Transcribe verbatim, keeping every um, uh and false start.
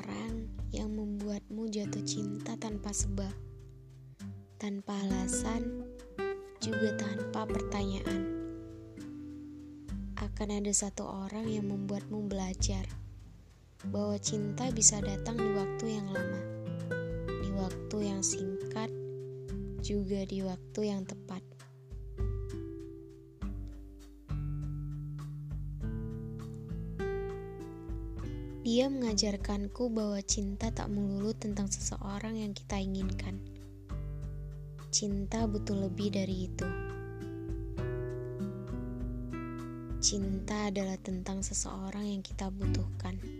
orang yang membuatmu jatuh cinta tanpa sebab, tanpa alasan, juga tanpa pertanyaan. Akan ada satu orang yang membuatmu belajar bahwa cinta bisa datang di waktu yang lama, di waktu yang singkat, juga di waktu yang tepat. Dia mengajarkanku bahwa cinta tak melulu tentang seseorang yang kita inginkan. Cinta butuh lebih dari itu. Cinta adalah tentang seseorang yang kita butuhkan.